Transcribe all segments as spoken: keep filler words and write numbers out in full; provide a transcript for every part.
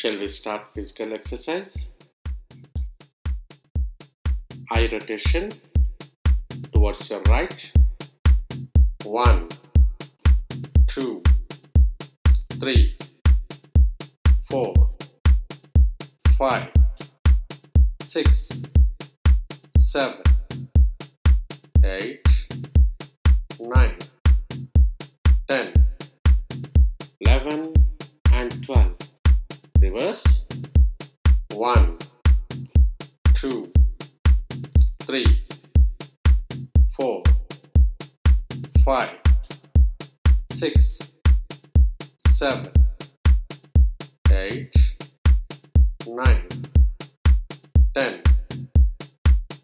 Shall we start physical exercise? Eye rotation towards your right. One, two, three, four, five, six, seven, eight, nine, ten, eleven, and twelve. Reverse. One, two, three, four, five, six, seven, eight, nine, ten,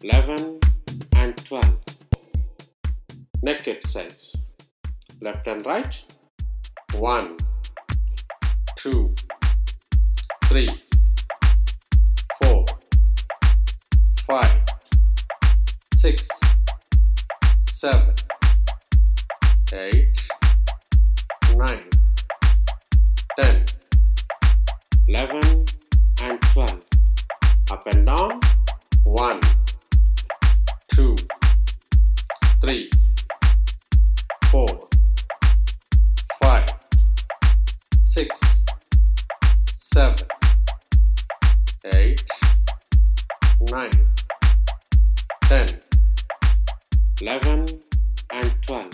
eleven, and twelve. Neck exercise. Left and right. One, two, three, four, five, six, seven, eight, nine, ten, eleven, and twelve. Up and down. One, two, three, four, five, six, seven, eight, nine, ten, eleven, and twelve.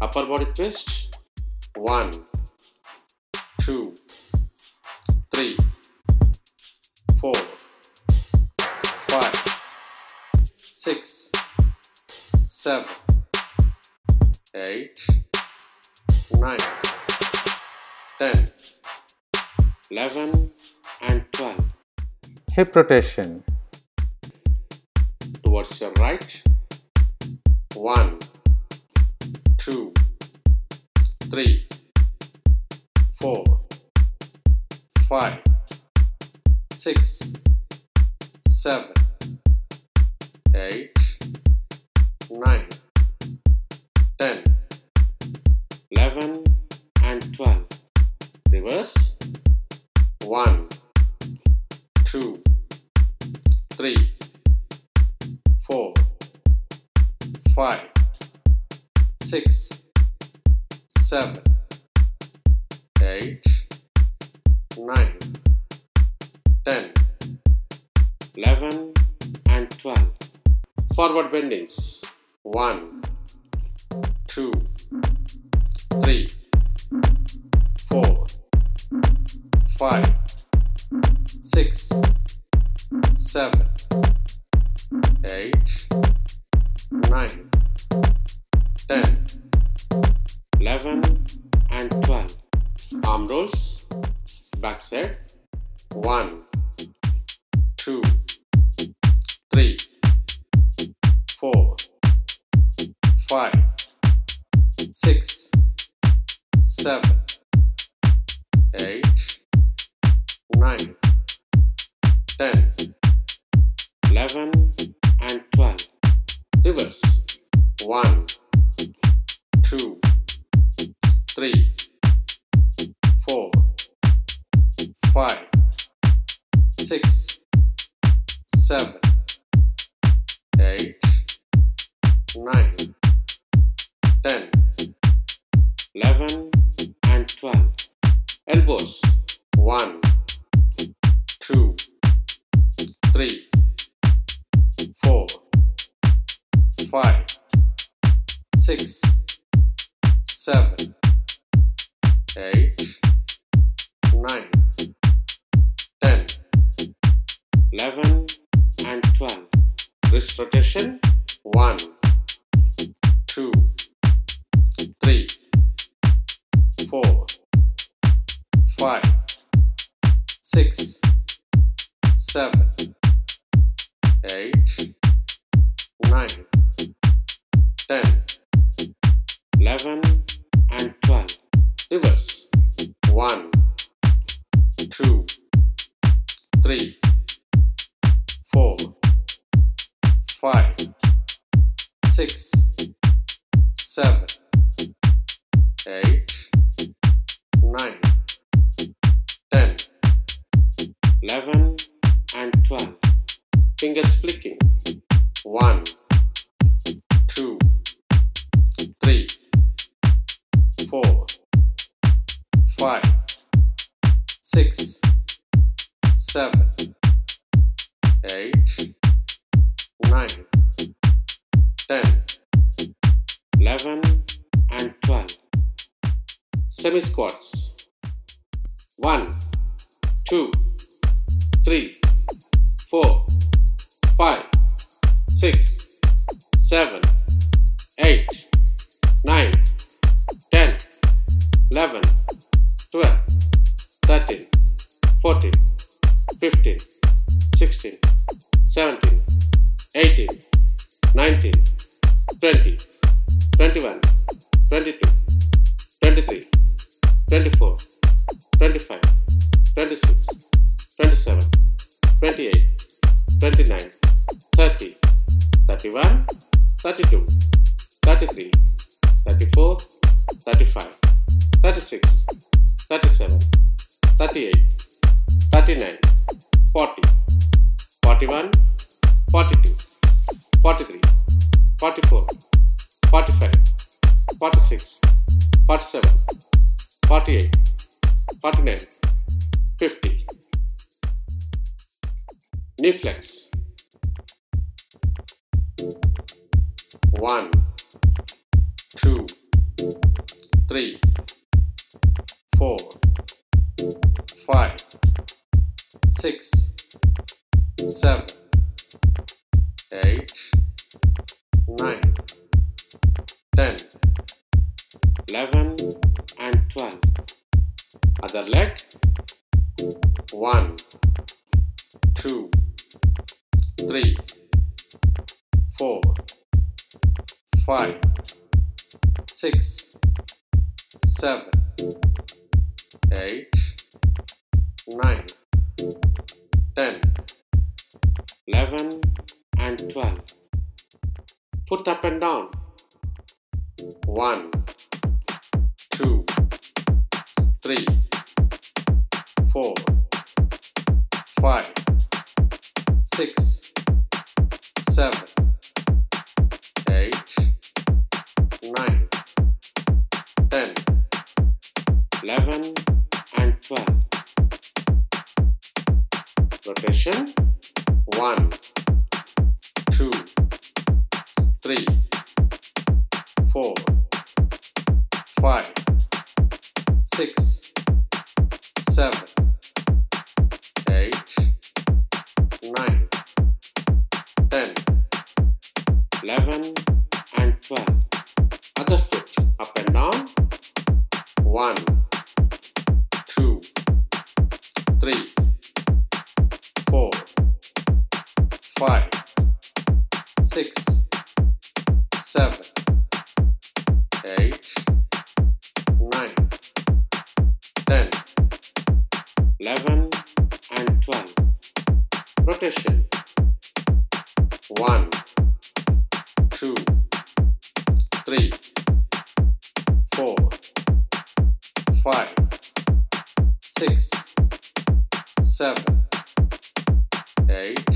Upper body twist. One, two, three, four, five, six, seven, eight, nine, ten, eleven, and twelve. Hip rotation towards your right. One, two, three, four, five, six, seven, eight, nine, ten, eleven, and twelve. Reverse. One, two, three, four, five, six, seven, eight, nine, ten, eleven, and twelve. Forward bendings. One, two, three, four, five, six, seven, eight, nine, ten, eleven, and twelve. Arm rolls, back side. One, two, three, four, five, six, seven, eight, nine, ten, eleven, and twelve. Reverse. One, two, three, four, five, six, seven, eight, nine, ten, eleven, and twelve. Elbows. One, two, three, four, five, six, seven, eight, nine, ten, eleven, and twelve. Wrist rotation. One, two, three, four, five, six, seven, eight, nine, ten, eleven, and twelve. Reverse. One, two, three, four, five, six, seven, eight, nine, ten, eleven, and twelve. Fingers flicking. One, two, three, four, five, six, seven, eight, nine, ten, eleven, and twelve. Semi squats. One, two, three, four, five, six, seven, eight, nine, ten, eleven, twelve, thirteen, fourteen, fifteen, sixteen, seventeen, eighteen, nineteen, twenty, twenty-one, twenty-two, twenty-three, twenty-four, twenty-five, twenty-six, twenty-seven, twenty-eight, twenty-nine, thirty, thirty-one, thirty-two, thirty-three, thirty-four, thirty-five, thirty-six, thirty-seven, thirty-eight, thirty-nine, forty, forty-one, forty-two, forty-three, forty-four, forty-five, forty-six, forty-seven, forty-eight, forty-nine, fifty. Knee flex. One, two, three, four, five, six, seven, eight, nine, ten, eleven, and twelve. Other leg. One, two, three, four, five, six, seven, eight, nine, ten, eleven, and twelve. Foot up and down. One, two, three, four, five, six, seven, eight, nine, ten, eleven, and twelve. Rotation. One, two, three, four, five, six, seven, eight, nine, ten, eleven, and twelve. Other foot up and down. One, two, three, four, five, six, seven, eight, nine, ten, eleven, and twelve. Rotation. One, two, three, four, five, six, seven, eight,